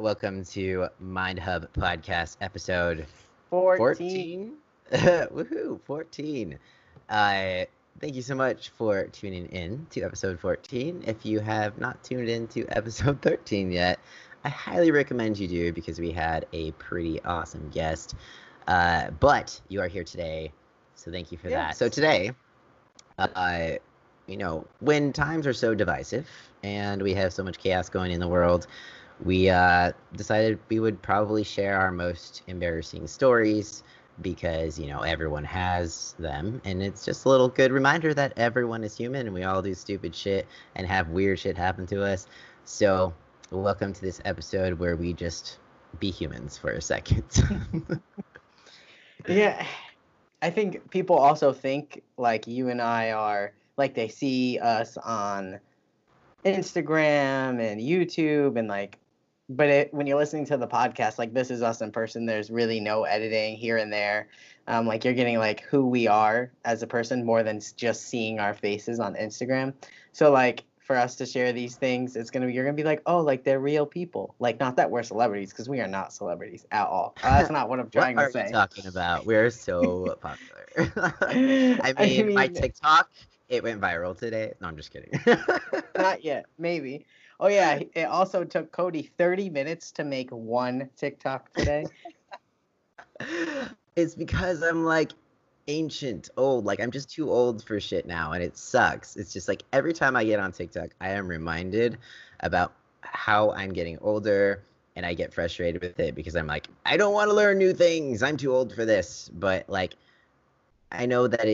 Welcome to Mind Hub Podcast episode 14. Woohoo, 14. Thank you so much for tuning in to episode 14. If you have not tuned in to episode 13 yet, I highly recommend you do because we had a pretty awesome guest. But you are here today, so thank you for that. So today, you know, when times are so divisive and we have so much chaos going in the world, we decided we would probably share our most embarrassing stories because, you know, everyone has them. And it's just a little good reminder that everyone is human and we all do stupid shit and have weird shit happen to us. So welcome to this episode where we just be humans for a second. Yeah. I think people also think like you and I are, like they see us on Instagram and YouTube and like, but when you're listening to the podcast, like this is us in person. There's really no editing here and there. Like you're getting like who we are as a person more than just seeing our faces on Instagram. So like for us to share these things, it's going to be, you're going to be like, oh, like they're real people. Like not that we're celebrities because we are not celebrities at all. That's not what I'm trying to say. What are you talking about? We're so popular. I mean, my TikTok, it went viral today. No, I'm just kidding. Not yet. Maybe. Oh, yeah. It also took Cody 30 minutes to make one TikTok today. It's because I'm like ancient, old. Like I'm just too old for shit now, and it sucks. It's just like every time I get on TikTok, I am reminded about how I'm getting older, and I get frustrated with it because I'm like, I don't want to learn new things. I'm too old for this. But like, I know that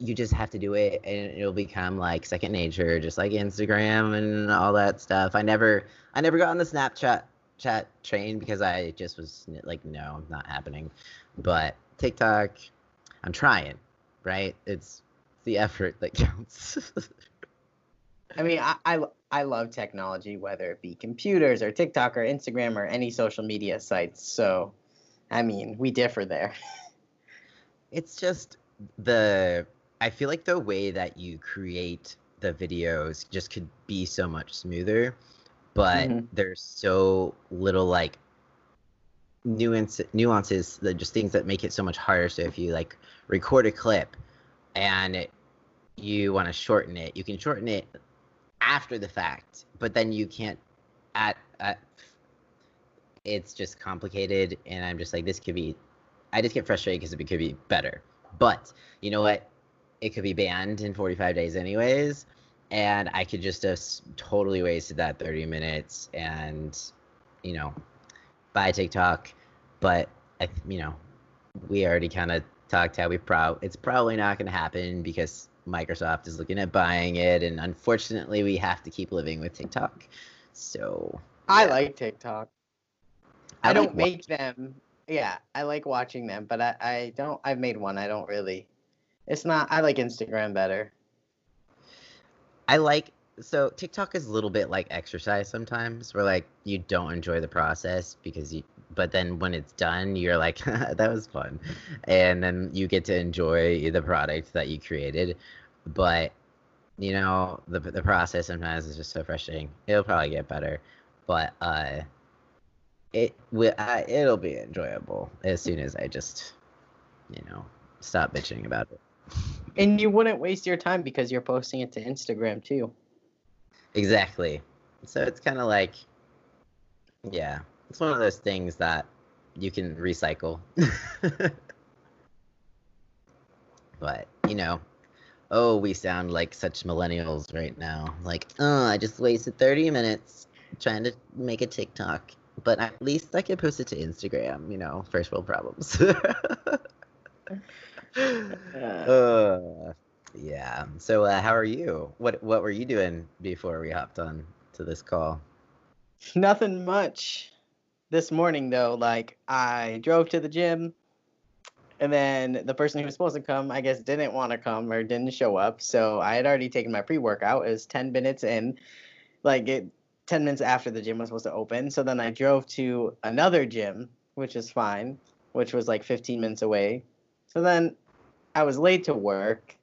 you just have to do it and it'll become like second nature, just like Instagram and all that stuff. I never got on the Snapchat train because I just was like, no, not happening. But TikTok, I'm trying, right? It's the effort that counts. I mean, I love technology, whether it be computers or TikTok or Instagram or any social media sites. So, I mean, we differ there. It's just I feel like the way that you create the videos just could be so much smoother, but there's so little like nuances, just things that make it so much harder. So if you like record a clip and you want to shorten it, you can shorten it after the fact, but then you can't it's just complicated. And I'm just like, I just get frustrated because it could be better. But you know what? It could be banned in 45 days anyways, and I could just have totally wasted that 30 minutes and, you know, buy TikTok. But, you know, we already kind of talked how it's probably not going to happen because Microsoft is looking at buying it, and unfortunately we have to keep living with TikTok. So yeah. I like TikTok. I don't make them. Yeah, I like watching them, but I've made one. I don't really. It's not. I like Instagram better. So TikTok is a little bit like exercise sometimes, where like you don't enjoy the process but then when it's done, you're like, that was fun. And then you get to enjoy the product that you created. But, you know, the process sometimes is just so frustrating. It'll probably get better. But it'll be enjoyable as soon as I just, you know, stop bitching about it. And you wouldn't waste your time because you're posting it to Instagram too. Exactly. So it's kind of like, yeah, it's one of those things that you can recycle. But, you know, oh, we sound like such millennials right now. Like, oh, I just wasted 30 minutes trying to make a TikTok. But at least I could post it to Instagram, you know, first world problems. Yeah. So how are you? What were you doing before we hopped on to this call? Nothing much. This morning, though, like I drove to the gym, and then the person who was supposed to come, I guess, didn't want to come or didn't show up. So I had already taken my pre-workout. It was 10 minutes in. 10 minutes after the gym was supposed to open. So then I drove to another gym, which is fine, which was like 15 minutes away. So then I was late to work,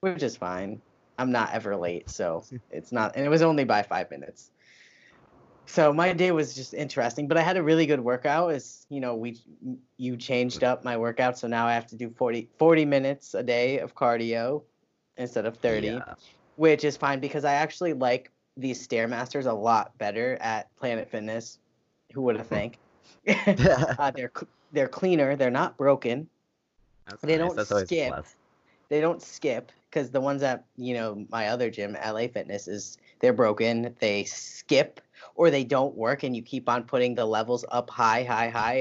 which is fine. I'm not ever late, so it's not. And it was only by 5 minutes. So my day was just interesting, but I had a really good workout. As you know, you changed up my workout, so now I have to do 40 minutes a day of cardio instead of 30, which is fine because I actually like these Stairmasters a lot better at Planet Fitness. Who would have think? They're cleaner. They're not broken. They don't skip, because the ones at, you know, my other gym, LA Fitness, they're broken. They skip or they don't work, and you keep on putting the levels up high,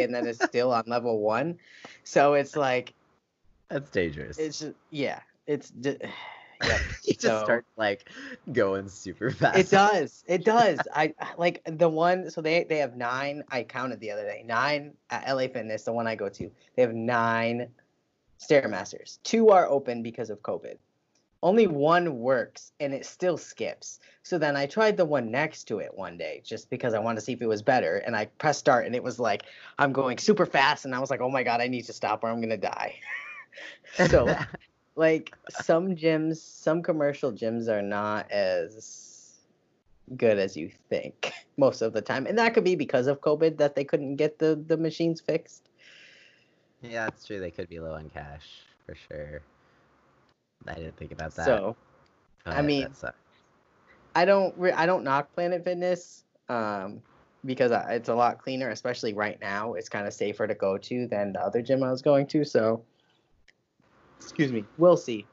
and then it's still on level one. So it's like, that's dangerous. It's just, it just starts like going super fast. It does. I like the one. So they have 9. I counted the other day. 9 at LA Fitness, the one I go to. They have 9 Stairmasters. 2 are open because of COVID. Only 1 works, and it still skips. So then I tried the one next to it one day just because I wanted to see if it was better. And I pressed start, and it was like, I'm going super fast. And I was like, oh my God, I need to stop or I'm going to die. So like some commercial gyms are not as good as you think most of the time. And that could be because of COVID that they couldn't get the machines fixed. Yeah, that's true. They could be low on cash for sure. I didn't think about that. So, I mean, I don't knock Planet Fitness because it's a lot cleaner, especially right now. It's kind of safer to go to than the other gym I was going to. So, excuse me. We'll see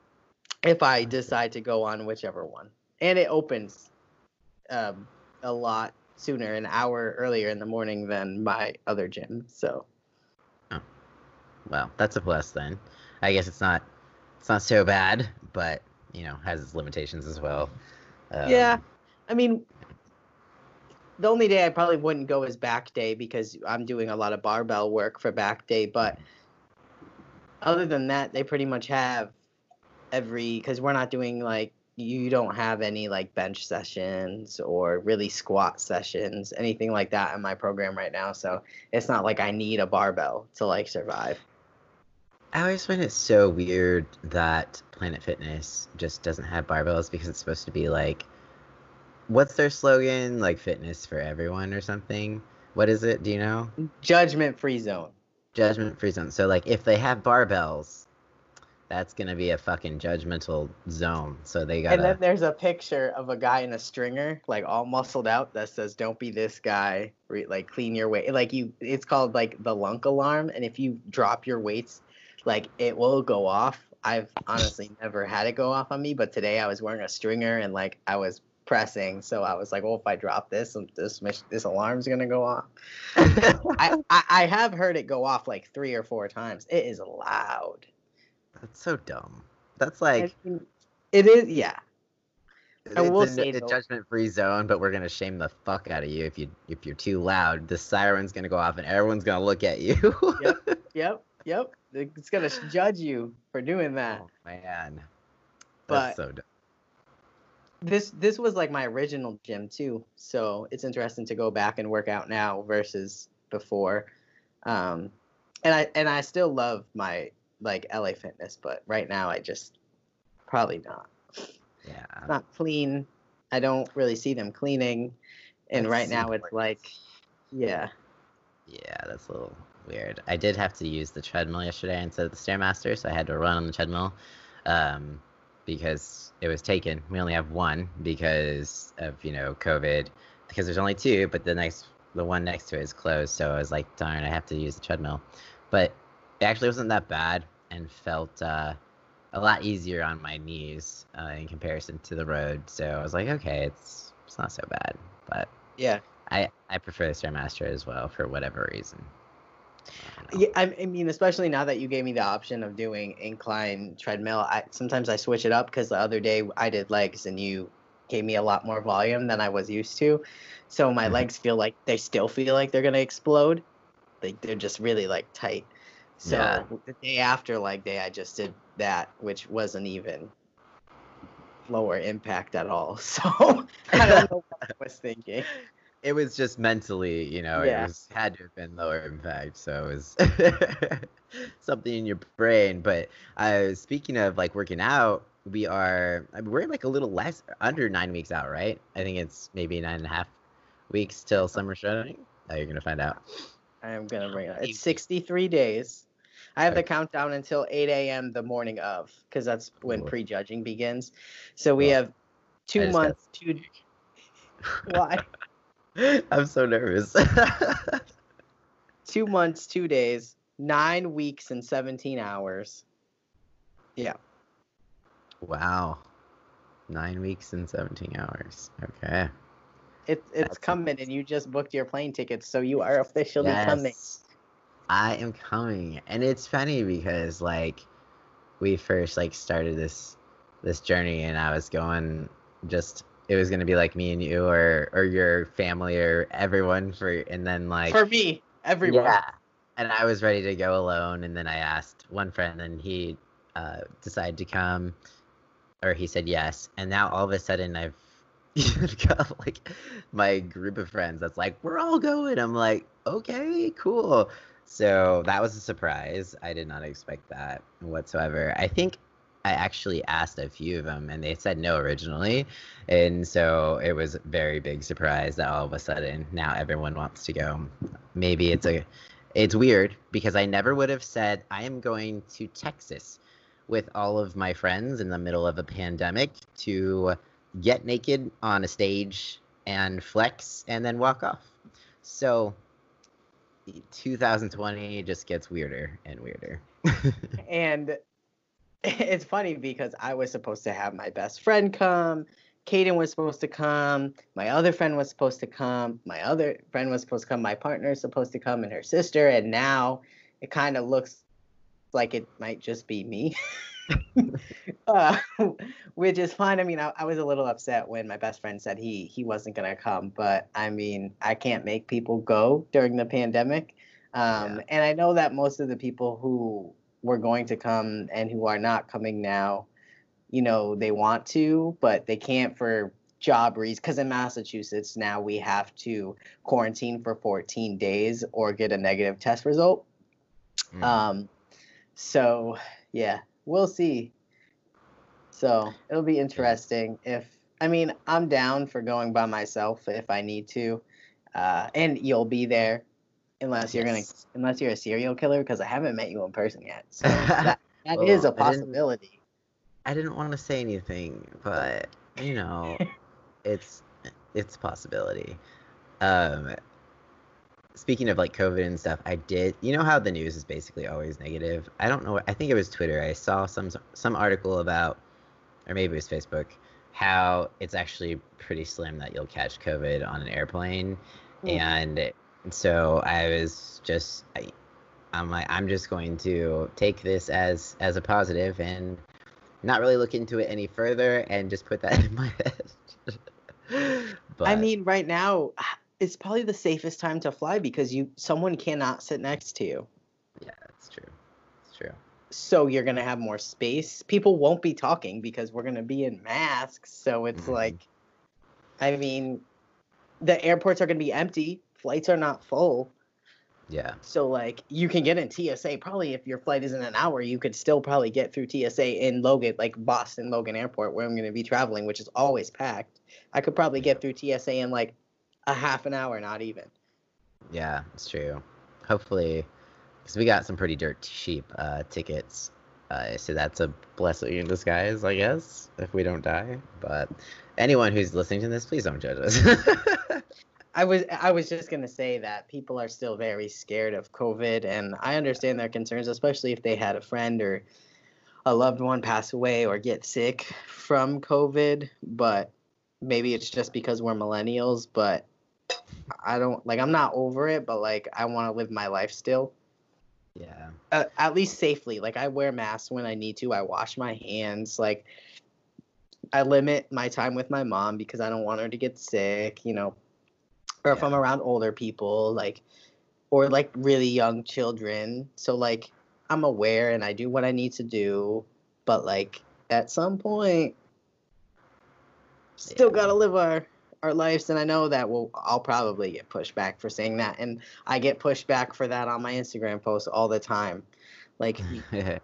if I decide to go on whichever one. And it opens a lot sooner, an hour earlier in the morning than my other gym. So, oh, well, that's a plus then. I guess it's not so bad, but, you know, has its limitations as well. Yeah. I mean, the only day I probably wouldn't go is back day because I'm doing a lot of barbell work for back day. But other than that, they pretty much have because we're not doing, like, you don't have any, like, bench sessions or really squat sessions, anything like that in my program right now. So it's not like I need a barbell to, like, survive. I always find it so weird that Planet Fitness just doesn't have barbells because it's supposed to be like, what's their slogan? Like fitness for everyone or something. What is it? Do you know? Judgment-free zone. Judgment-free zone. So like if they have barbells, that's going to be a fucking judgmental zone. So they got. And then there's a picture of a guy in a stringer, like all muscled out, that says, "Don't be this guy. Like clean your weight." Like you, it's called like the lunk alarm. And if you drop your weights, like, it will go off. I've honestly never had it go off on me, but today I was wearing a stringer and, like, I was pressing. So I was like, well, if I drop this alarm's going to go off. I have heard it go off, like, 3 or 4 times. It is loud. That's so dumb. That's like... I mean, it is, yeah. It's a judgment-free zone, but we're going to shame the fuck out of you if you're too loud. The siren's going to go off and everyone's going to look at you. Yep. It's going to judge you for doing that. Oh, man. That's so dumb. This was like my original gym, too. So it's interesting to go back and work out now versus before. And I still love my, like, LA Fitness, but right now I just probably not. Yeah. It's not clean. I don't really see them cleaning. And that's right now it's like, yeah. Yeah, that's a little... weird. I did have to use the treadmill yesterday instead of the Stairmaster, so I had to run on the treadmill because it was taken. We only have one because of, you know, COVID, because there's only 2, but the one next to it is closed, so I was like, darn, I have to use the treadmill. But it actually wasn't that bad and felt a lot easier on my knees in comparison to the road, so I was like, okay, it's not so bad. But yeah, I prefer the Stairmaster as well for whatever reason. Yeah, I mean, especially now that you gave me the option of doing incline treadmill, sometimes I switch it up because the other day I did legs and you gave me a lot more volume than I was used to. So my legs still feel like they're going to explode. Like they're just really like tight. So the day after leg day, I just did that, which wasn't even lower impact at all. So I don't know what I was thinking. It was just mentally, you know, it had to have been lower impact, so it was something in your brain. But speaking of, like, working out, we're like a little less, under 9 weeks out, right? I think it's maybe 9.5 weeks till Summer Shredded? Now you're going to find out. I am going to bring it up. It's 63 days. I have the countdown until 8 a.m. the morning of, because that's when prejudging begins. So we have 2 months to... Why? I'm so nervous. 2 months, 2 days, 9 weeks, and 17 hours. Yeah. Wow. 9 weeks and 17 hours. Okay. It's coming, and you just booked your plane tickets, so you are officially coming. I am coming. And it's funny because, like, we first, like, started this journey, and I was going just... It was going to be, like, me and you or your family or everyone for... And then, like... For me, everyone. Yeah. And I was ready to go alone, and then I asked one friend, and he decided to come, or he said yes. And now, all of a sudden, I've got, like, my group of friends that's like, we're all going. I'm like, okay, cool. So that was a surprise. I did not expect that whatsoever. I think... I actually asked a few of them, and they said no originally, and so it was a very big surprise that all of a sudden now everyone wants to go. Maybe it's weird, because I never would have said I am going to Texas with all of my friends in the middle of a pandemic to get naked on a stage and flex and then walk off. So 2020 just gets weirder and weirder. And it's funny because I was supposed to have my best friend come. Kaden was supposed to come. My other friend was supposed to come. My partner is supposed to come, and her sister. And now it kind of looks like it might just be me, which is fine. I mean, I was a little upset when my best friend said he wasn't going to come. But, I mean, I can't make people go during the pandemic. And I know that most of the people who – were going to come and who are not coming now, you know, they want to, but they can't for job reasons. Because in Massachusetts now we have to quarantine for 14 days or get a negative test result. So yeah, we'll see. So it'll be interesting. I'm down for going by myself if I need to, and you'll be there. Unless you're a serial killer, because I haven't met you in person yet. So that is a possibility. I didn't want to say anything, but you know, it's a possibility. Speaking of like COVID and stuff, you know how the news is basically always negative? I don't know. I think it was Twitter. I saw some article about, or maybe it was Facebook, how it's actually pretty slim that you'll catch COVID on an airplane. So I was just, I'm just going to take this as a positive and not really look into it any further and just put that in my head. But, I mean, right now it's probably the safest time to fly because someone cannot sit next to you. Yeah, that's true. It's true. So you're going to have more space. People won't be talking because we're going to be in masks. So it's the airports are going to be empty. Flights are not full. Yeah. So, like, you can get in TSA. Probably if your flight is in an hour, you could still probably get through TSA in Logan Airport, where I'm going to be traveling, which is always packed. I could probably get through TSA in, like, a half an hour, not even. Yeah, it's true. Hopefully, because we got some pretty dirt cheap tickets. So that's a blessing in disguise, I guess, if we don't die. But anyone who's listening to this, please don't judge us. I was just going to say that people are still very scared of COVID, and I understand their concerns, especially if they had a friend or a loved one pass away or get sick from COVID. But maybe it's just because we're millennials, but I'm not over it, but, like, I want to live my life still. Yeah. At least safely. Like, I wear masks when I need to. I wash my hands. Like, I limit my time with my mom because I don't want her to get sick, you know. Or if I'm around older people, like, or, like, really young children. So, like, I'm aware and I do what I need to do. But, like, at some point, still got to live our lives. And I know that I'll probably get pushed back for saying that. And I get pushed back for that on my Instagram posts all the time. Like,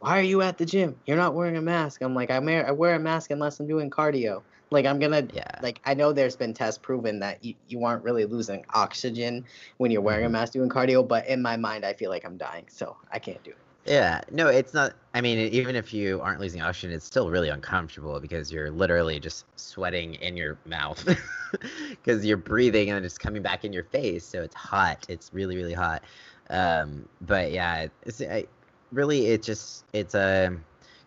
why are you at the gym? You're not wearing a mask. I'm like, I wear a mask unless I'm doing cardio. Like, I'm going to, like, I know there's been tests proven that you aren't really losing oxygen when you're wearing a mask doing cardio. But in my mind, I feel like I'm dying. So I can't do it. Yeah. No, it's not. I mean, even if you aren't losing oxygen, it's still really uncomfortable because you're literally just sweating in your mouth because you're breathing and it's coming back in your face. So it's hot. It's really, really hot. But yeah,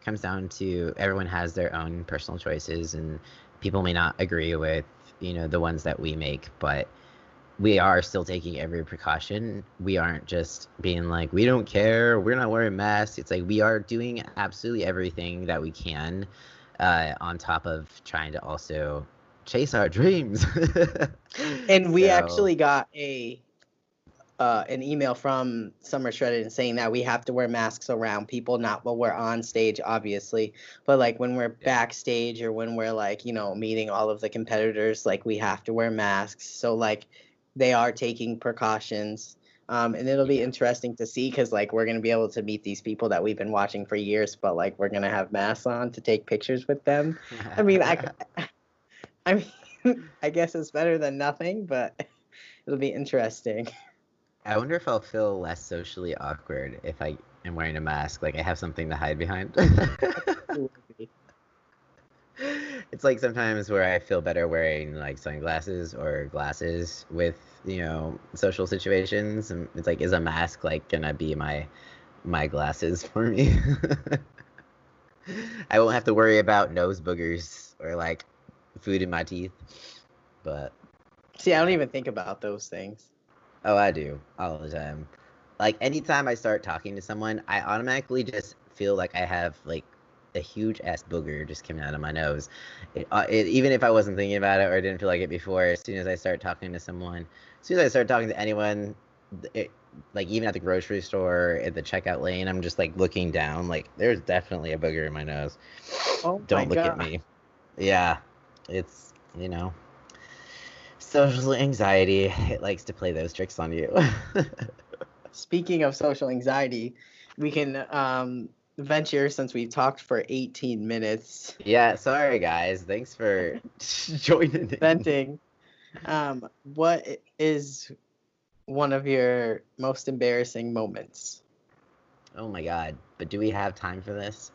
comes down to everyone has their own personal choices, and people may not agree with, you know, the ones that we make, but we are still taking every precaution. We aren't just being like, we don't care, we're not wearing masks. It's like we are doing absolutely everything that we can, on top of trying to also chase our dreams. And we actually got an email from Summer Shredded saying that we have to wear masks around people, not when we're on stage, obviously, but like when we're backstage or when we're like, you know, meeting all of the competitors, like we have to wear masks. So like they are taking precautions, and it'll be interesting to see, because like we're going to be able to meet these people that we've been watching for years, but like we're going to have masks on to take pictures with them. I mean, I guess it's better than nothing, but it'll be interesting. I wonder if I'll feel less socially awkward if I am wearing a mask. Like, I have something to hide behind. It's like sometimes where I feel better wearing, like, sunglasses or glasses with, you know, social situations. And it's like, is a mask, like, gonna be my glasses for me? I won't have to worry about nose boogers or, like, food in my teeth. But see, I don't even think about those things. Oh, I do all the time. Like, anytime I start talking to someone, I automatically just feel like I have, like, a huge-ass booger just coming out of my nose. Even if I wasn't thinking about it or didn't feel like it before, as soon as I start talking to anyone, like, even at the grocery store, at the checkout lane, I'm just, like, looking down. Like, there's definitely a booger in my nose. Oh, don't look at me. Yeah. It's, you know. Social anxiety, it likes to play those tricks on you. Speaking of social anxiety, we can venture, since we've talked for 18 minutes. Yeah, sorry guys. Thanks for joining in. Venting. What is one of your most embarrassing moments? Oh my God. But do we have time for this?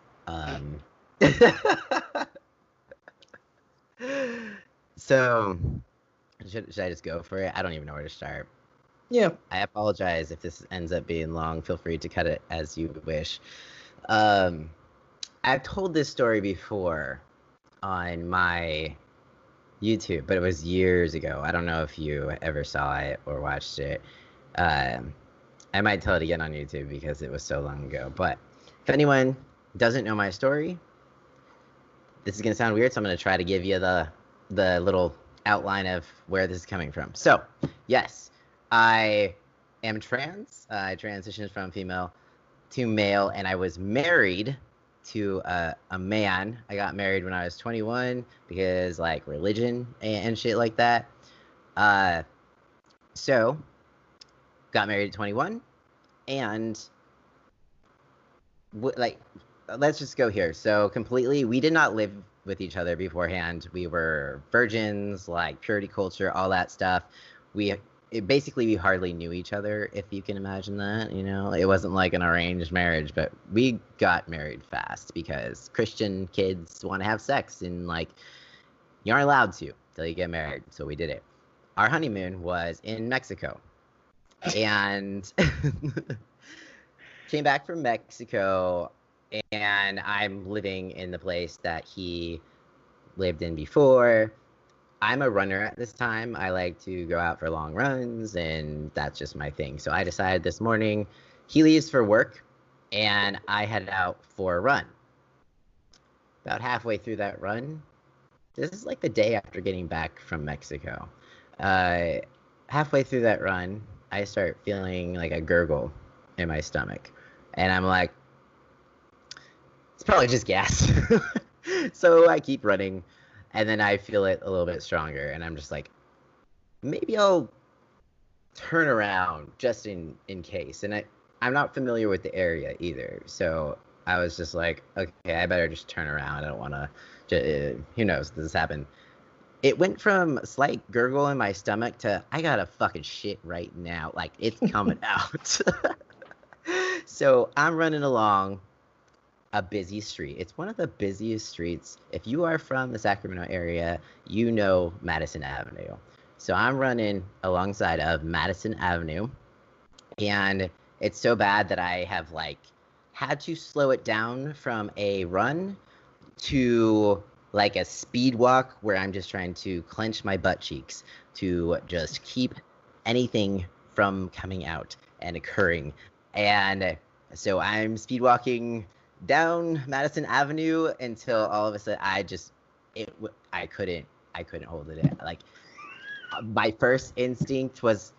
So... Should I just go for it? I don't even know where to start. Yeah. I apologize if this ends up being long. Feel free to cut it as you wish. I've told this story before on my YouTube, but it was years ago. I don't know if you ever saw it or watched it. I might tell it again on YouTube because it was so long ago. But if anyone doesn't know my story, this is going to sound weird, so I'm going to try to give you the little outline of where this is coming from. So, yes, I am trans. I transitioned from female to male, and I was married to a man. I got married when I was 21 because, like, religion and shit like that. So, got married at 21, and, let's just go here. So, completely, we did not live with each other beforehand. We were virgins, like purity culture, all that stuff. We hardly knew each other, if you can imagine that, you know? It wasn't like an arranged marriage, but we got married fast because Christian kids want to have sex, and like, you aren't allowed to till you get married, so we did it. Our honeymoon was in Mexico. And came back from Mexico, and I'm living in the place that he lived in before. I'm a runner at this time. I like to go out for long runs, and that's just my thing. So I decided this morning, he leaves for work, and I head out for a run. About halfway through that run, this is like the day after getting back from Mexico. Halfway through that run, I start feeling like a gurgle in my stomach. And I'm like, it's probably just gas. So I keep running, and then I feel it a little bit stronger, and I'm just like, maybe I'll turn around just in case. And I I'm not familiar with the area either. So I was just like, okay, I better just turn around. I don't want to, who knows, this happened. It went from a slight gurgle in my stomach to I got a fucking shit right now. Like, it's coming out. So I'm running along a busy street. It's one of the busiest streets. If you are from the Sacramento area, you know Madison Avenue. So I'm running alongside of Madison Avenue. And it's so bad that I have, like, had to slow it down from a run to like a speed walk where I'm just trying to clench my butt cheeks to just keep anything from coming out and occurring. And so I'm speed walking down Madison Avenue until all of a sudden I couldn't hold it in. Like, my first instinct was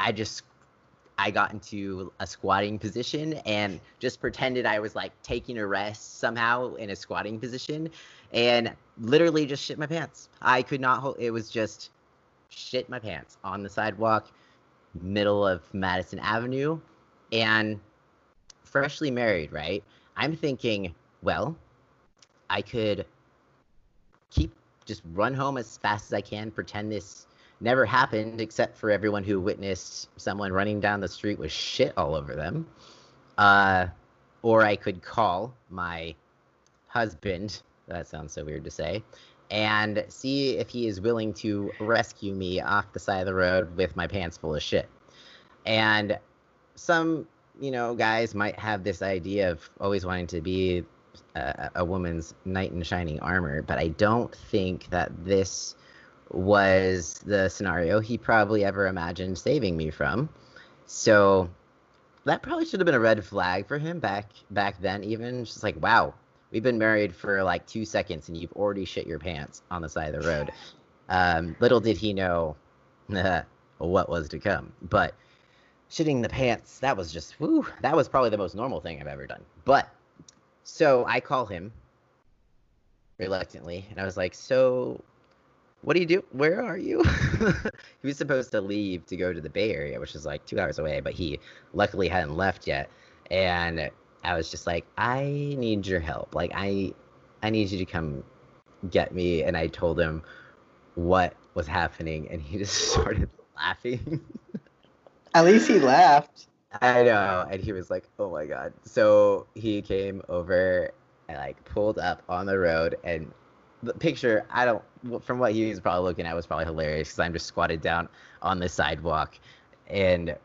I got into a squatting position and just pretended I was like taking a rest somehow in a squatting position and literally just shit my pants. I could not hold, it was just shit my pants on the sidewalk, middle of Madison Avenue, and freshly married, right? I'm thinking, well, I could just run home as fast as I can, pretend this never happened, except for everyone who witnessed someone running down the street with shit all over them. Or I could call my husband, that sounds so weird to say, and see if he is willing to rescue me off the side of the road with my pants full of shit. And some, guys might have this idea of always wanting to be a woman's knight in shining armor, but I don't think that this was the scenario he probably ever imagined saving me from. So that probably should have been a red flag for him back then even. Just like, wow, we've been married for like 2 seconds and you've already shit your pants on the side of the road. Little did he know what was to come. But shitting the pants, that was just, woo, that was probably the most normal thing I've ever done. But so I call him reluctantly and I was like, so what do you do? Where are you? He was supposed to leave to go to the Bay Area, which is like 2 hours away, but he luckily hadn't left yet. And I was just like, I need your help. Like, I need you to come get me. And I told him what was happening, and he just started laughing. At least he laughed. I know. And he was like, oh, my God. So he came over and, like, pulled up on the road, and the picture, from what he was probably looking at, was probably hilarious because I'm just squatted down on the sidewalk and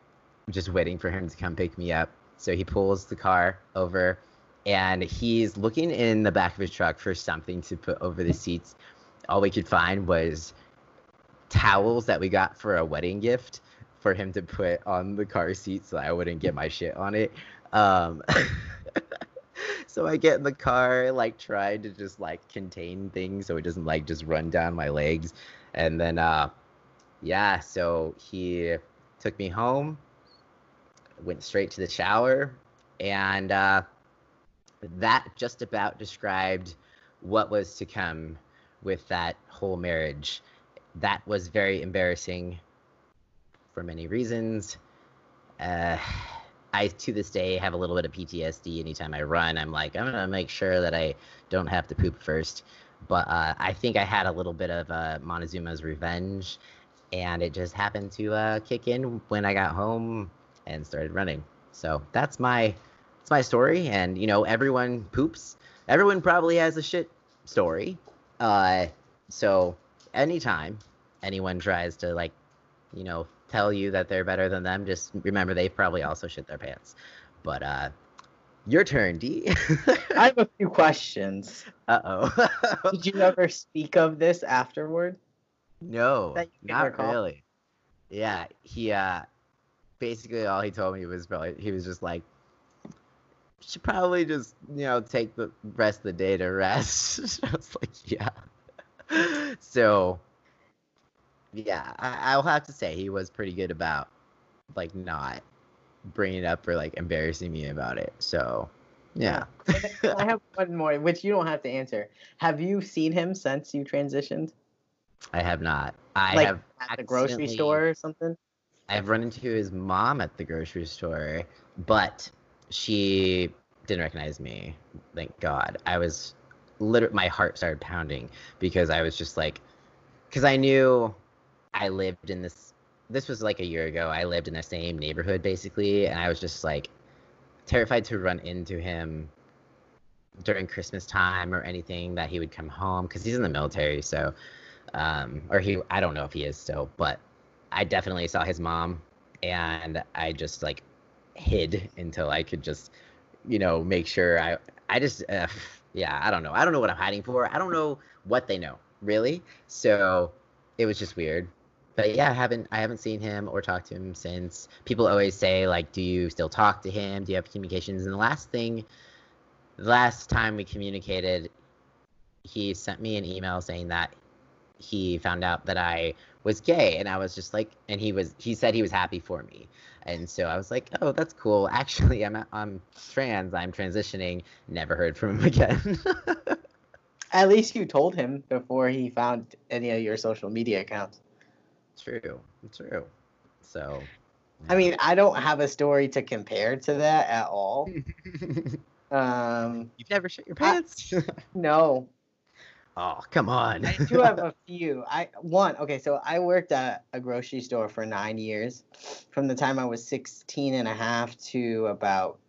just waiting for him to come pick me up. So he pulls the car over and he's looking in the back of his truck for something to put over the seats. All we could find was towels that we got for a wedding gift for him to put on the car seat so I wouldn't get my shit on it. So I get in the car, like, trying to just, like, contain things so it doesn't, like, just run down my legs. And then, so he took me home, went straight to the shower, and that just about described what was to come with that whole marriage. That was very embarrassing for many reasons. I, to this day, have a little bit of PTSD. Anytime I run, I'm like, I'm going to make sure that I don't have to poop first. But I think I had a little bit of Montezuma's revenge, and it just happened to kick in when I got home and started running. So that's my story. And, everyone poops. Everyone probably has a shit story. So anytime anyone tries to, like, tell you that they're better than them, just remember they probably also shit their pants. But your turn, D. I have a few questions. Uh-oh. Did you ever speak of this afterward? No, not really. Yeah, he basically all he told me was he was just like, should probably just, take the rest of the day to rest. I was like, yeah. So yeah, I'll have to say he was pretty good about, like, not bringing it up or, like, embarrassing me about it. So, yeah. I have one more, which you don't have to answer. Have you seen him since you transitioned? I have not. I have at the grocery store or something? I've run into his mom at the grocery store, but she didn't recognize me. Thank God. I was literally, my heart started pounding because I was just like, because I knew I lived in this was like a year ago. I lived in the same neighborhood basically. And I was just like terrified to run into him during Christmas time or anything, that he would come home, because he's in the military. So, I don't know if he is still, but I definitely saw his mom, and I just like hid until I could just, make sure I don't know. I don't know what I'm hiding for. I don't know what they know, really. So it was just weird. But yeah, I haven't seen him or talked to him since. People always say, like, do you still talk to him? Do you have communications? And the last time we communicated, he sent me an email saying that he found out that I was gay, and I was just like, and he said he was happy for me. And so I was like, oh, that's cool. Actually, I'm trans. I'm transitioning. Never heard from him again. At least you told him before he found any of your social media accounts. True. So, yeah. I mean, I don't have a story to compare to that at all. You've never shit your pants? No. Oh, come on. I do have a few. I worked at a grocery store for 9 years, from the time I was 16 and a half to about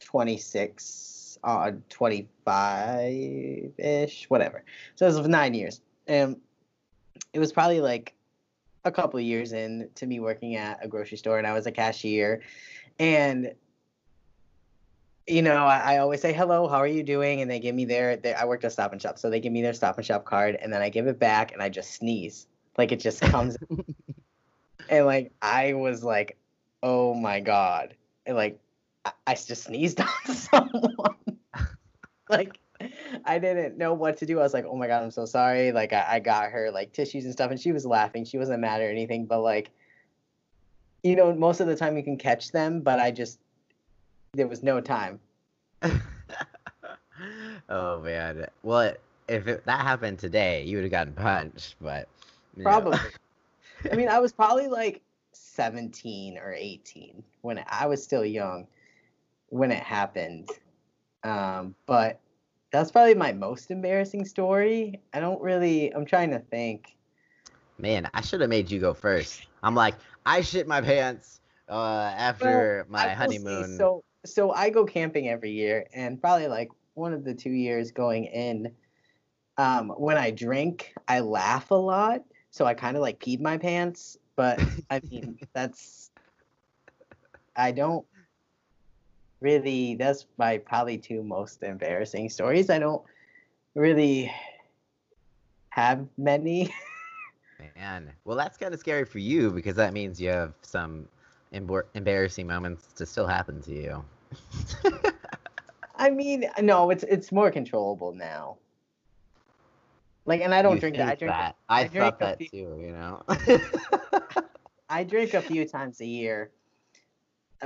26, 25-ish, whatever. So it was 9 years. And it was probably like a couple of years in to me working at a grocery store, and I was a cashier. And I always say, hello, how are you doing? And they give me I worked at Stop and Shop. So they give me their Stop and Shop card, and then I give it back, and I just sneeze. Like, it just comes. And, like, I was like, oh, my God. And, like, I just sneezed on someone. Like, I didn't know what to do. I was like, oh, my God, I'm so sorry. Like, I got her, like, tissues and stuff, and she was laughing. She wasn't mad or anything. But, like, most of the time you can catch them, but I just... there was no time. Oh, man. Well, if that happened today, you would have gotten punched, but... probably. I mean, I was probably like 17 or 18 when I was still young when it happened. But that's probably my most embarrassing story. I'm trying to think. Man, I should have made you go first. I'm like, I shit my pants after my honeymoon. So I go camping every year, and probably like one of the 2 years going in, when I drink, I laugh a lot. So I kind of like peed my pants, but I mean, that's my probably two most embarrassing stories. I don't really have many. Man, well, that's kind of scary for you, because that means you have some embarrassing moments to still happen to you. I mean, no, it's more controllable now. Like, and I don't drink that. I drink that too. I drink a few times a year,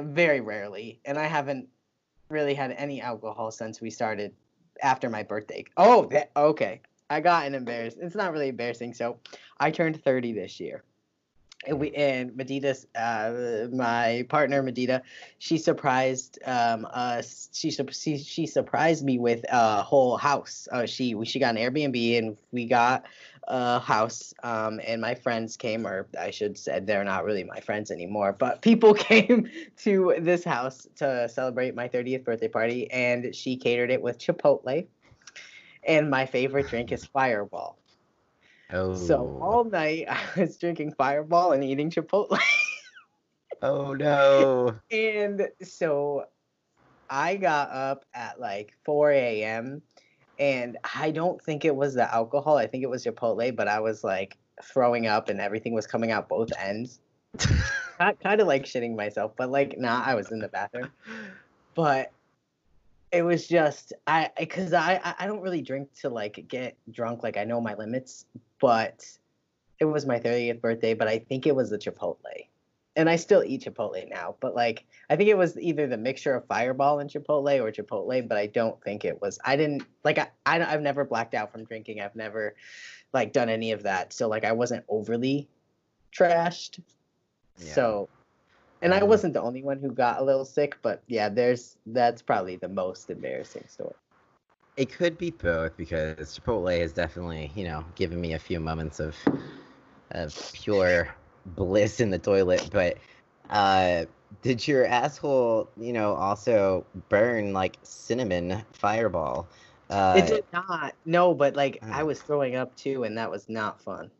very rarely, and I haven't really had any alcohol since we started after my birthday. Oh, okay. I got an embarrassing. It's not really embarrassing. So, I turned 30 this year. And Medita's, my partner Medita, she surprised us. She surprised me with a whole house. She got an Airbnb, and we got a house. And my friends came, or I should say, they're not really my friends anymore, but people came to this house to celebrate my 30th birthday party, and she catered it with Chipotle. And my favorite drink is Fireball. Oh. So all night I was drinking Fireball and eating Chipotle. Oh, no. And so I got up at like 4 a.m. and I don't think it was the alcohol. I think it was Chipotle, but I was like throwing up and everything was coming out both ends. Kind of like shitting myself, but like, nah, I was in the bathroom. But it was just, because I don't really drink to like get drunk. Like, I know my limits. But it was my 30th birthday, but I think it was the Chipotle. And I still eat Chipotle now, but like, I think it was either the mixture of Fireball and Chipotle or Chipotle, but I don't think it was. I didn't, like, I've never blacked out from drinking. I've never, like, done any of that. So, like, I wasn't overly trashed. Yeah. So, and I wasn't the only one who got a little sick, but yeah, that's probably the most embarrassing story. It could be both, because Chipotle has definitely, given me a few moments of pure bliss in the toilet. But did your asshole, also burn like cinnamon Fireball? It did not. No, but I was throwing up too, and that was not fun.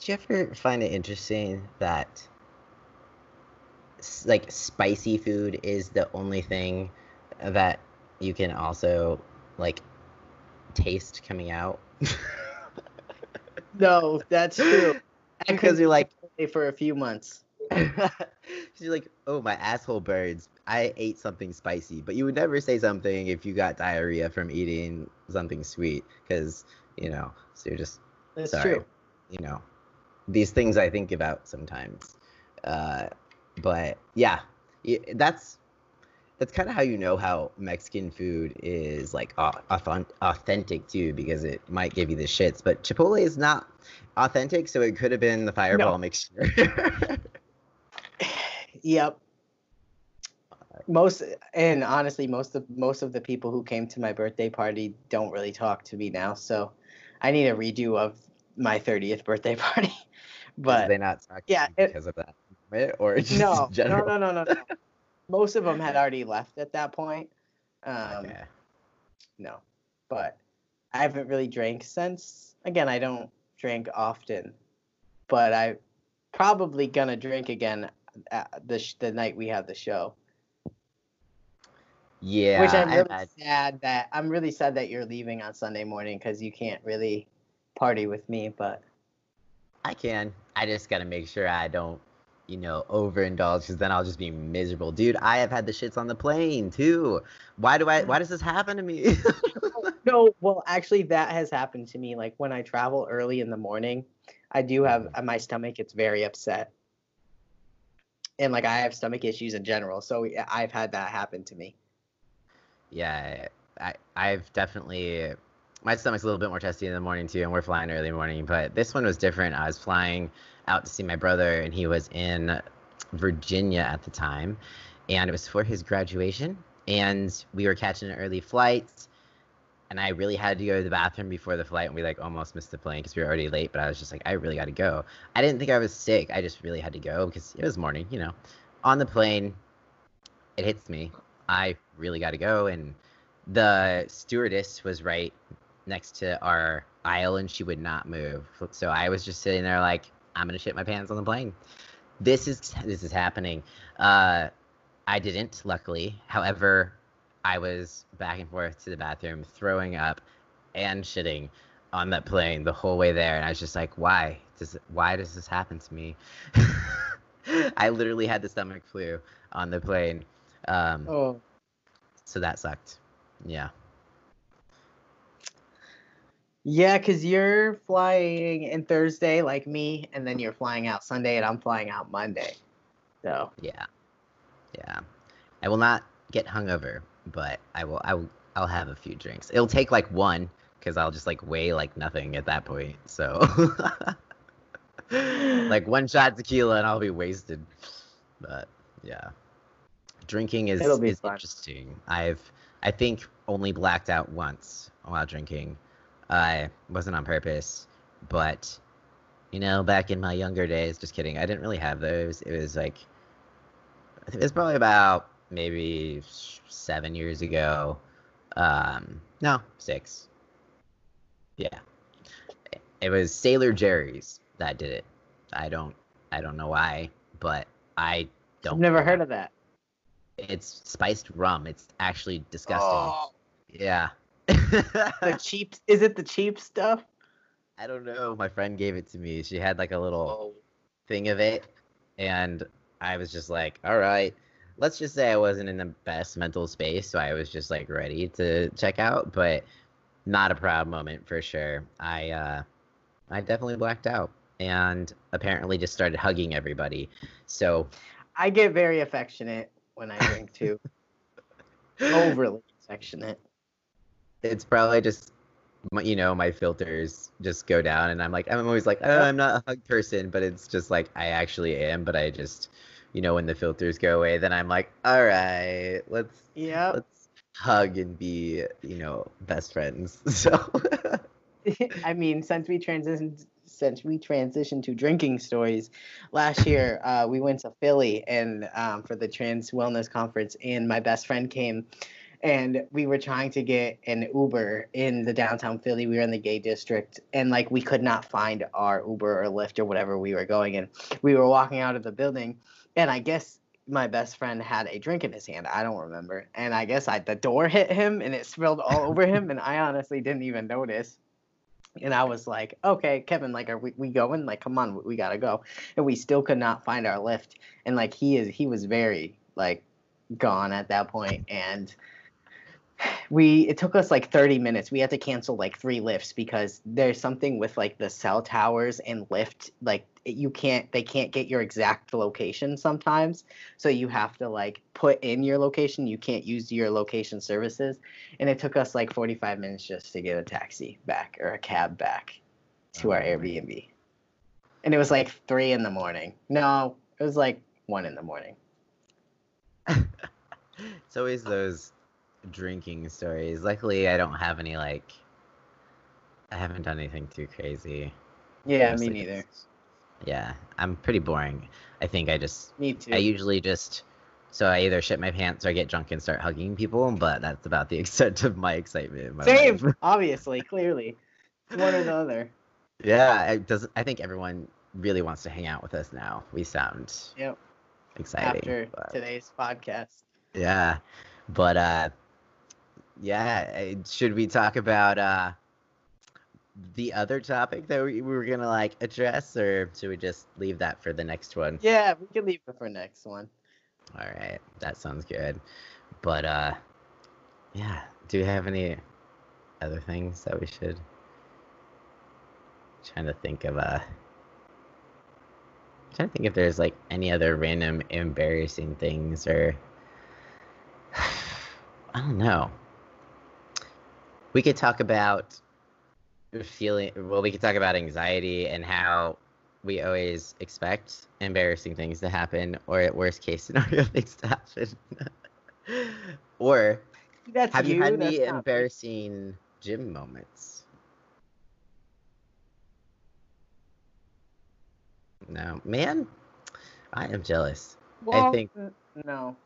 Did you ever find it interesting that spicy food is the only thing that you can also taste coming out? No, that's true. Because you're for a few months. She's like, oh, my asshole burns. I ate something spicy. But you would never say something if you got diarrhea from eating something sweet, because so you're just that's sorry. True. These things I think about sometimes. But yeah, that's kind of how you know how Mexican food is authentic too, because it might give you the shits. But Chipotle is not authentic, so it could have been the Fireball mixture. Yep. Honestly, most of the people who came to my birthday party don't really talk to me now, so I need a redo of my 30th birthday party. But did they not talk to you because of that? Or just general? No. Most of them had already left at that point. No, but I haven't really drank since. Again, I don't drink often, but I'm probably gonna drink again the night we have the show. Yeah, which I'm really sad that you're leaving on Sunday morning, because you can't really party with me, but I can. I just gotta make sure I don't overindulge, because then I'll just be miserable. Dude, I have had the shits on the plane too. Why does this happen to me? No, well, actually that has happened to me. When I travel early in the morning, I do have my stomach gets very upset. And I have stomach issues in general, so I've had that happen to me. Yeah, I've definitely, my stomach's a little bit more testy in the morning too, and we're flying early in the morning, but this one was different. I was flying out to see my brother, and he was in Virginia at the time, and it was for his graduation, and we were catching an early flight, and I really had to go to the bathroom before the flight, and we almost missed the plane because we were already late, but I was just I really got to go. I didn't think I was sick. I just really had to go because it was morning, On the plane, it hits me. I really got to go, and the stewardess was right next to our aisle, and she would not move. So I was just sitting there I'm gonna shit my pants on the plane. This is happening. I didn't, luckily. However, I was back and forth to the bathroom, throwing up and shitting on that plane the whole way there. And I was just why does this happen to me? I literally had the stomach flu on the plane. So that sucked. Yeah. Yeah, because you're flying in Thursday like me, and then you're flying out Sunday, and I'm flying out Monday. So yeah, I will not get hungover, but I'll have a few drinks. It'll take one, because I'll just weigh nothing at that point. So one shot tequila and I'll be wasted. But yeah, drinking is interesting. I think only blacked out once while drinking. I wasn't on purpose, but, back in my younger days, just kidding, I didn't really have those. It was I think it was probably about maybe 7 years ago. 6. Yeah. It was Sailor Jerry's that did it. I don't know why, but I've never heard of that. It's spiced rum. It's actually disgusting. Oh. Yeah. Is it the cheap stuff? I don't know. My friend gave it to me. She had a little thing of it, and I was just all right. Let's just say I wasn't in the best mental space, so I was just ready to check out, but not a proud moment for sure. I definitely blacked out, and apparently just started hugging everybody. So I get very affectionate when I drink too. Overly affectionate. It's probably just my filters just go down, and I'm always like, oh, I'm not a hug person, but it's just like I actually am. But I just, when the filters go away, then I'm like, all right, let's hug and be, best friends. So, since we transitioned to drinking stories, last year we went to Philly and for the Trans Wellness Conference, and my best friend came. And we were trying to get an Uber in the downtown Philly. We were in the gay district. And, we could not find our Uber or Lyft or whatever we were going in. We were walking out of the building. And I guess my best friend had a drink in his hand. I don't remember. And I guess the door hit him and it spilled all over him. And I honestly didn't even notice. And I was like, okay, Kevin, are we going? Come on, we got to go. And we still could not find our Lyft. And, he was very, gone at that point. And... It took us 30 minutes. We had to cancel 3 lifts because there's something with the cell towers and Lyft. They can't get your exact location sometimes. So you have to put in your location. You can't use your location services. And it took us 45 minutes just to get a taxi back or a cab back to our Airbnb. And it was 3 in the morning. No, it was 1 in the morning. It's always those drinking stories. Luckily I don't have any, I haven't done anything too crazy. Yeah, honestly. Me neither. Yeah, I'm pretty boring. I think I just... Me too. I usually just... So I either shit my pants or I get drunk and start hugging people, but that's about the extent of my excitement in my life. Same! Obviously, clearly. One or the other. Yeah, I think everyone really wants to hang out with us now. We sound... Yep. Exciting. After today's podcast. Yeah. But, yeah, should we talk about the other topic that we were going to, address, or should we just leave that for the next one? Yeah, we can leave it for next one. All right, that sounds good. But, yeah, do you have any other things that we should... I'm trying to think of, I'm trying to think if there's, any other random embarrassing things, or... I don't know. We could talk about we could talk about anxiety and how we always expect embarrassing things to happen, or at worst case scenario, things to happen. Or have you had any embarrassing gym moments? No, man, I am jealous. Well, I think no.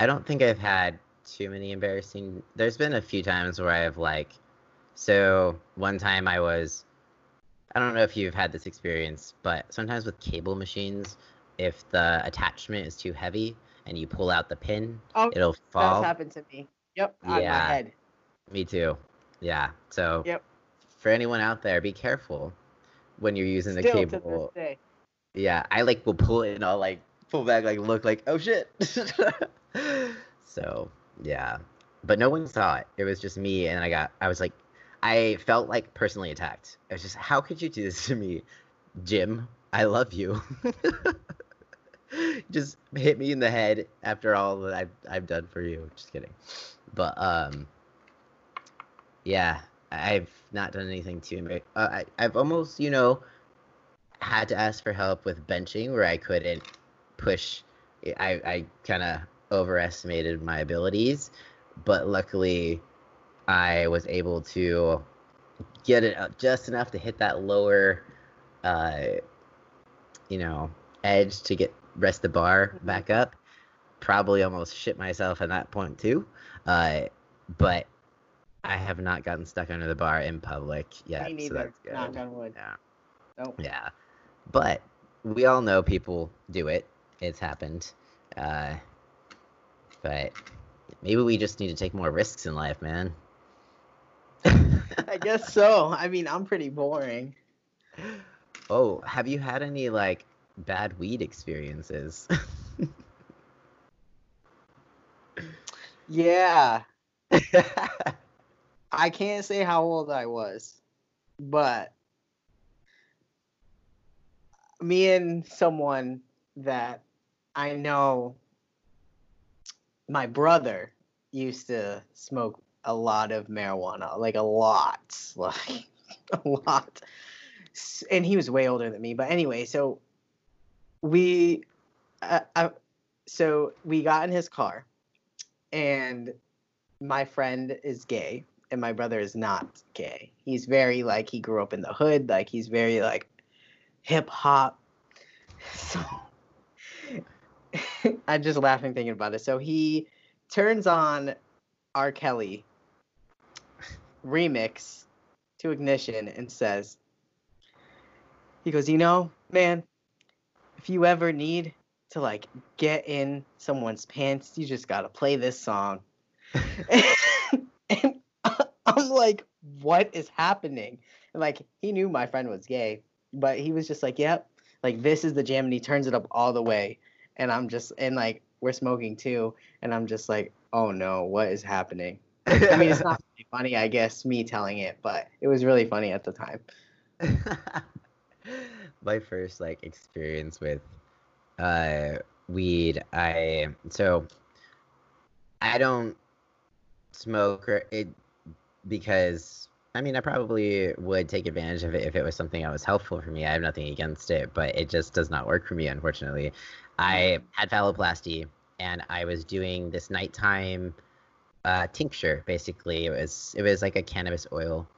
I don't think I've had too many embarrassing... There's been a few times where I've, So, one time I was... I don't know if you've had this experience, but sometimes with cable machines, if the attachment is too heavy and you pull out the pin, it'll fall. That's happened to me. Yep, on my head. Me too. Yeah, so... Yep. For anyone out there, be careful when you're using the cable. Still to this day. Yeah, I, will pull it and I'll, pull back, look oh, shit. So, yeah. But no one saw it. It was just me, and I felt, personally attacked. I was just, how could you do this to me? Jim, I love you. Just hit me in the head after all that I've done for you. Just kidding. But, yeah, I've not done anything too... I've almost, had to ask for help with benching where I couldn't push... I kind of overestimated my abilities, but luckily I was able to get it up just enough to hit that lower edge to get rest the bar back up. Probably almost shit myself at that point too, but I have not gotten stuck under the bar in public yet. Me neither. So that's good. Knock on wood. Yeah. Nope. Yeah, but we all know people do it. It's happened. But maybe we just need to take more risks in life, man. I guess so. I mean, I'm pretty boring. Oh, have you had any, bad weed experiences? Yeah. I can't say how old I was, but me and someone that I know, my brother used to smoke a lot of marijuana, like a lot. And he was way older than me. But anyway, so we got in his car, and my friend is gay and my brother is not gay. He's very like, he grew up in the hood. Like, he's very like hip hop. So I'm just laughing thinking about it. So he turns on R. Kelly remix to Ignition and says, he goes, you know, man, if you ever need to like get in someone's pants, you just gotta play this song. And I'm like, what is happening? And like, he knew my friend was gay, but he was just like, yep, like this is the jam, and he turns it up all the way. And I'm just, and like, we're smoking too, and I'm just like, oh no, what is happening? I mean, it's not really funny, I guess, me telling it, but it was really funny at the time. My first like experience with weed, I don't smoke because I mean, I probably would take advantage of it if it was something that was helpful for me. I have nothing against it, but it just does not work for me, unfortunately. I had phalloplasty, and I was doing this nighttime tincture, basically. It was like a cannabis oil.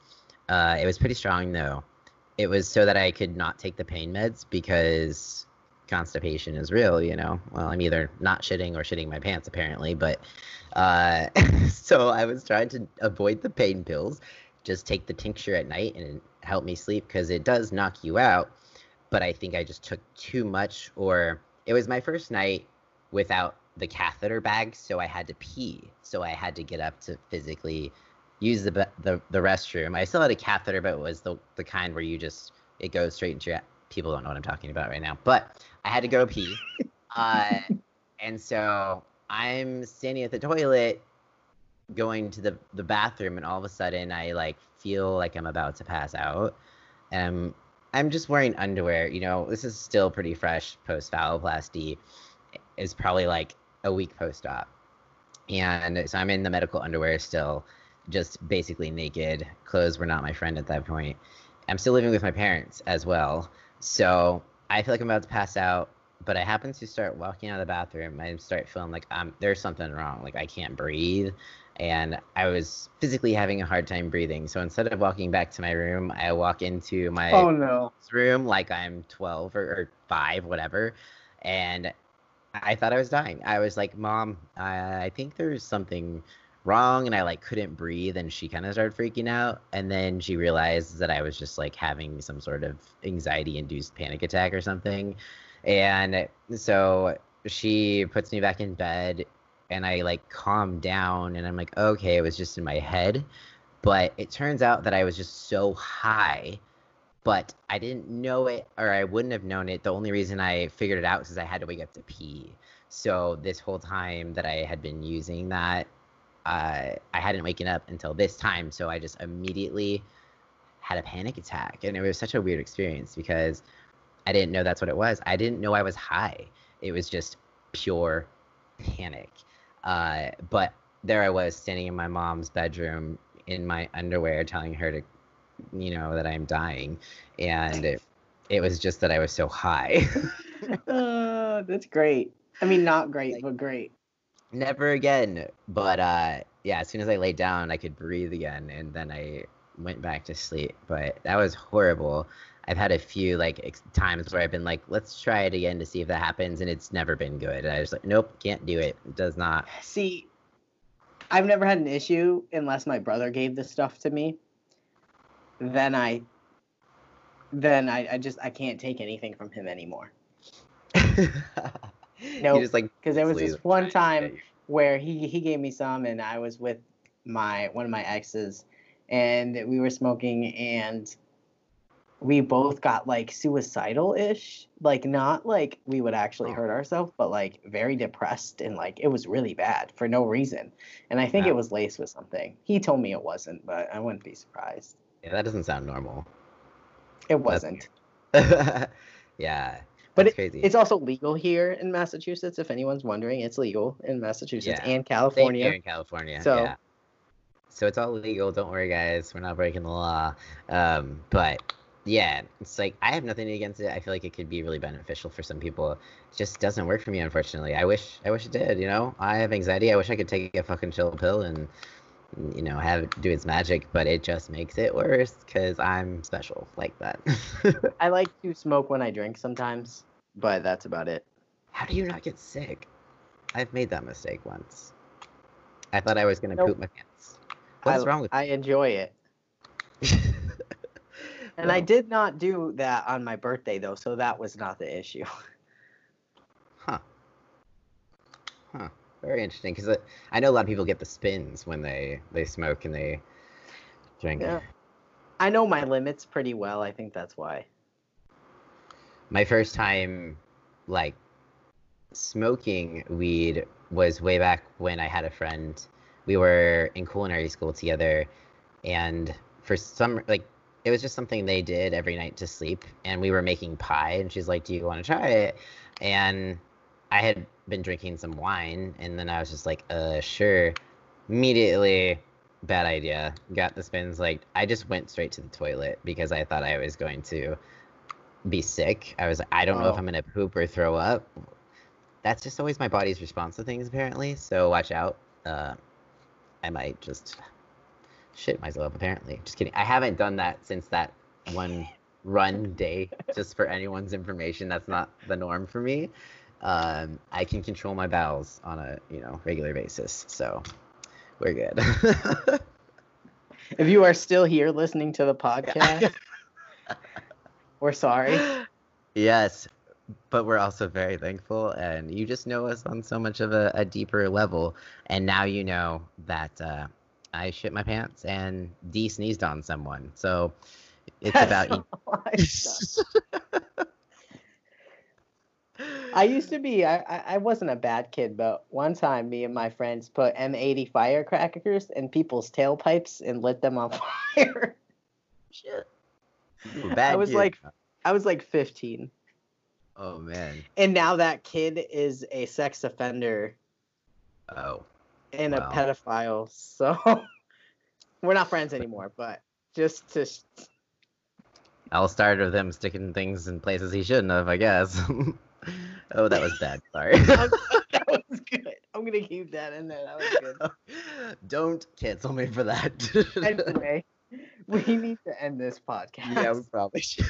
It was pretty strong, though. It was so that I could not take the pain meds because constipation is real, you know. Well, I'm either not shitting or shitting my pants, apparently. But so I was trying to avoid the pain pills, just take the tincture at night, and it helped me sleep because it does knock you out. But I think I just took too much, or it was my first night without the catheter bag, so I had to pee. So I had to get up to physically use the restroom. I still had a catheter, but it was the kind where you just, it goes straight into your, people don't know what I'm talking about right now, but I had to go pee. And so I'm standing at the toilet going to the bathroom, and all of a sudden I like feel like I'm about to pass out. I'm just wearing underwear, you know, this is still pretty fresh post phalloplasty. It's probably like a week post-op. And so I'm in the medical underwear still, just basically naked. Clothes were not my friend at that point. I'm still living with my parents as well. So I feel like I'm about to pass out, but I happen to start walking out of the bathroom. I start feeling like there's something wrong, like I can't breathe. And I was physically having a hard time breathing. So instead of walking back to my room, I walk into my room like I'm 12 or 5, whatever. And I thought I was dying. I was like, Mom, I think there's something wrong. And I like couldn't breathe. And she kind of started freaking out. And then she realized that I was just like having some sort of anxiety-induced panic attack or something. And so she puts me back in bed. And I like calmed down, and I'm like, okay, it was just in my head. But it turns out that I was just so high, but I didn't know it, or I wouldn't have known it. The only reason I figured it out is I had to wake up to pee. So this whole time that I had been using that, I hadn't waken up until this time. So I just immediately had a panic attack. And it was such a weird experience because I didn't know that's what it was. I didn't know I was high. It was just pure panic. But there I was standing in my mom's bedroom in my underwear telling her to, you know, that I'm dying. And it was just that I was so high. That's great. I mean, not great, like, but great. Never again. But yeah, as soon as I laid down, I could breathe again. And then I went back to sleep. But that was horrible. I've had a few like times where I've been like, let's try it again to see if that happens, and it's never been good. And I was like, nope, can't do it. It does not. See, I've never had an issue unless my brother gave this stuff to me. Then I can't take anything from him anymore. No, because like, there was this one time where he gave me some, and I was with one of my exes, and we were smoking, and we both got, like, suicidal-ish. Like, not, like, we would actually hurt ourselves, but, like, very depressed. And, like, it was really bad for no reason. And I think it was laced with something. He told me it wasn't, but I wouldn't be surprised. Yeah, that doesn't sound normal. It wasn't. Yeah. But it's also legal here in Massachusetts, if anyone's wondering. It's legal in Massachusetts and California. Same here in California, so, So it's all legal. Don't worry, guys. We're not breaking the law. But yeah, it's like I have nothing against it. I feel like it could be really beneficial for some people. It just doesn't work for me, unfortunately. I wish it did. You know, I have anxiety. I wish I could take a fucking chill pill and, you know, have it do its magic, but it just makes it worse because I'm special like that. I like to smoke when I drink sometimes, but that's about it. How do you not get sick? I've made that mistake once. I thought I was going to poop my pants. What's wrong with you? I enjoy it. And well, I did not do that on my birthday, though, so that was not the issue. Huh. Very interesting, because I know a lot of people get the spins when they smoke and they drink. Yeah. I know my limits pretty well. I think that's why. My first time, like, smoking weed was way back when I had a friend. We were in culinary school together, and for some, like, it was just something they did every night to sleep, and we were making pie, and she's like, do you want to try it? And I had been drinking some wine, and then I was just like, sure. Immediately, bad idea. Got the spins. Like, I just went straight to the toilet because I thought I was going to be sick. I was like, I don't know if I'm going to poop or throw up. That's just always my body's response to things, apparently, so watch out. I might just shit myself, apparently. Just kidding. I haven't done that since that one run day, just for anyone's information. That's not the norm for me. I can control my bowels on a, you know, regular basis, so we're good. If you are still here listening to the podcast, we're sorry. Yes. But we're also very thankful, and you just know us on so much of a deeper level, and now you know that I shit my pants and D sneezed on someone, so it's about you. I used to be, I wasn't a bad kid, but one time me and my friends put M80 firecrackers in people's tailpipes and lit them on fire. Shit. I was like 15. Oh, man. And now that kid is a sex offender. Oh. And a pedophile. So we're not friends anymore, but just to... I'll start with him sticking things in places he shouldn't have, I guess. Oh, that was bad. Sorry. That was good. I'm going to keep that in there. That was good. Don't cancel me for that. Anyway, we need to end this podcast. Yeah, we probably should.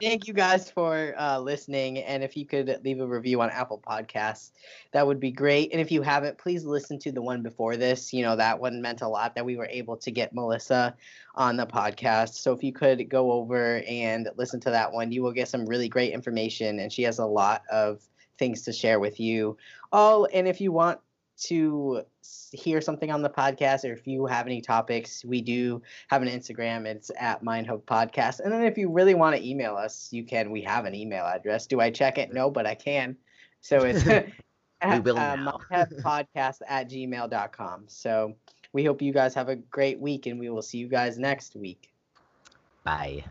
Thank you guys for listening, and if you could leave a review on Apple Podcasts, that would be great. And if you haven't, please listen to the one before this. You know, that one meant a lot that we were able to get Melissa on the podcast. So if you could go over and listen to that one, you will get some really great information, and she has a lot of things to share with you all. And if you want to hear something on the podcast, or if you have any topics, we do have an Instagram. It's at Mind Hub Podcast. And then if you really want to email us, you can. We have an email address. Do I check it? No, but I can. So it's mindhubpodcast@gmail.com. So we hope you guys have a great week, and we will see you guys next week. Bye.